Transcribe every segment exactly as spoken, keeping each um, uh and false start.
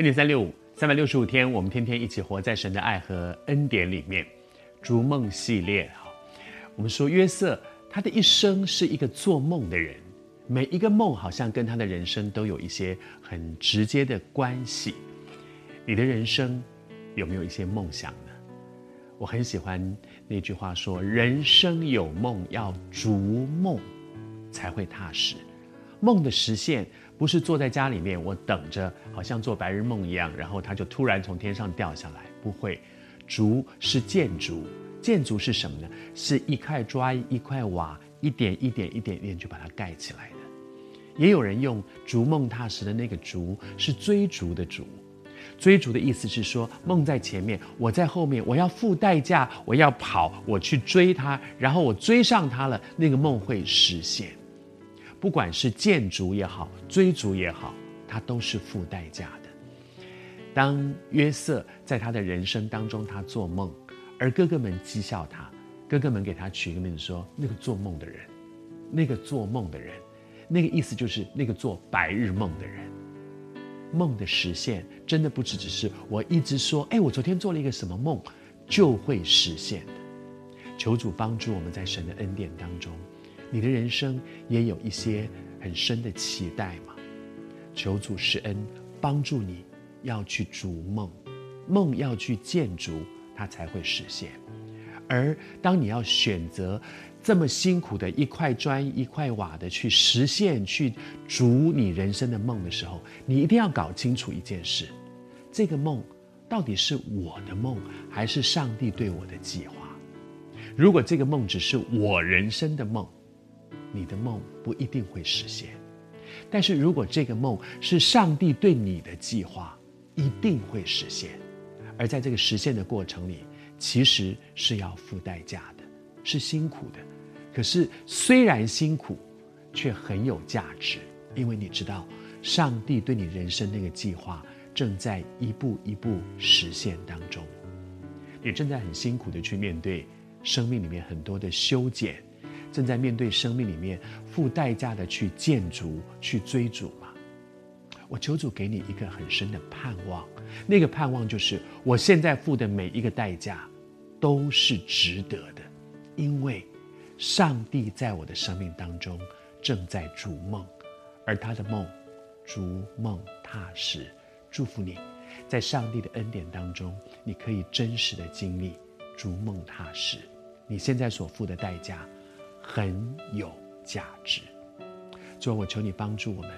恩典三六五，三百六十五天，我们天天一起活在神的爱和恩典里面。逐梦系列，我们说约瑟他的一生是一个做梦的人，每一个梦好像跟他的人生都有一些很直接的关系。你的人生有没有一些梦想呢？我很喜欢那句话说，人生有梦要逐梦才会踏实。梦的实现不是坐在家里面我等着好像做白日梦一样，然后它就突然从天上掉下来，不会。竹是建筑，建筑是什么呢？是一块砖一块瓦，一点一点一点一点去把它盖起来的。也有人用逐梦踏实的那个逐是追逐的逐，追逐的意思是说梦在前面，我在后面，我要付代价，我要跑，我去追它，然后我追上它了，那个梦会实现。不管是建筑也好，追逐也好，它都是付代价的。当约瑟在他的人生当中他做梦，而哥哥们讥笑他，哥哥们给他取一个名字说，那个做梦的人，那个做梦的人，那个意思就是那个做白日梦的人。梦的实现真的不只只是我一直说，哎，我昨天做了一个什么梦就会实现的。求主帮助我们在神的恩典当中，你的人生也有一些很深的期待吗？求主施恩帮助你要去逐梦，梦要去建筑，它才会实现。而当你要选择这么辛苦的一块砖一块瓦的去实现，去逐你人生的梦的时候，你一定要搞清楚一件事，这个梦到底是我的梦，还是上帝对我的计划？如果这个梦只是我人生的梦，你的梦不一定会实现。但是如果这个梦是上帝对你的计划，一定会实现。而在这个实现的过程里，其实是要付代价的，是辛苦的。可是虽然辛苦，却很有价值，因为你知道上帝对你人生那个计划正在一步一步实现当中。你正在很辛苦的去面对生命里面很多的修剪，正在面对生命里面付代价的去建筑去追逐嘛。我求主给你一个很深的盼望，那个盼望就是我现在付的每一个代价都是值得的，因为上帝在我的生命当中正在逐梦，而他的梦逐梦踏实。祝福你在上帝的恩典当中，你可以真实的经历逐梦踏实，你现在所付的代价很有价值。主啊，我求你帮助我们，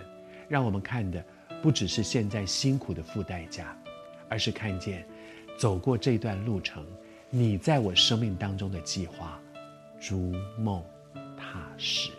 让我们看的不只是现在辛苦的付代价，而是看见走过这段路程，你在我生命当中的计划，逐梦踏实。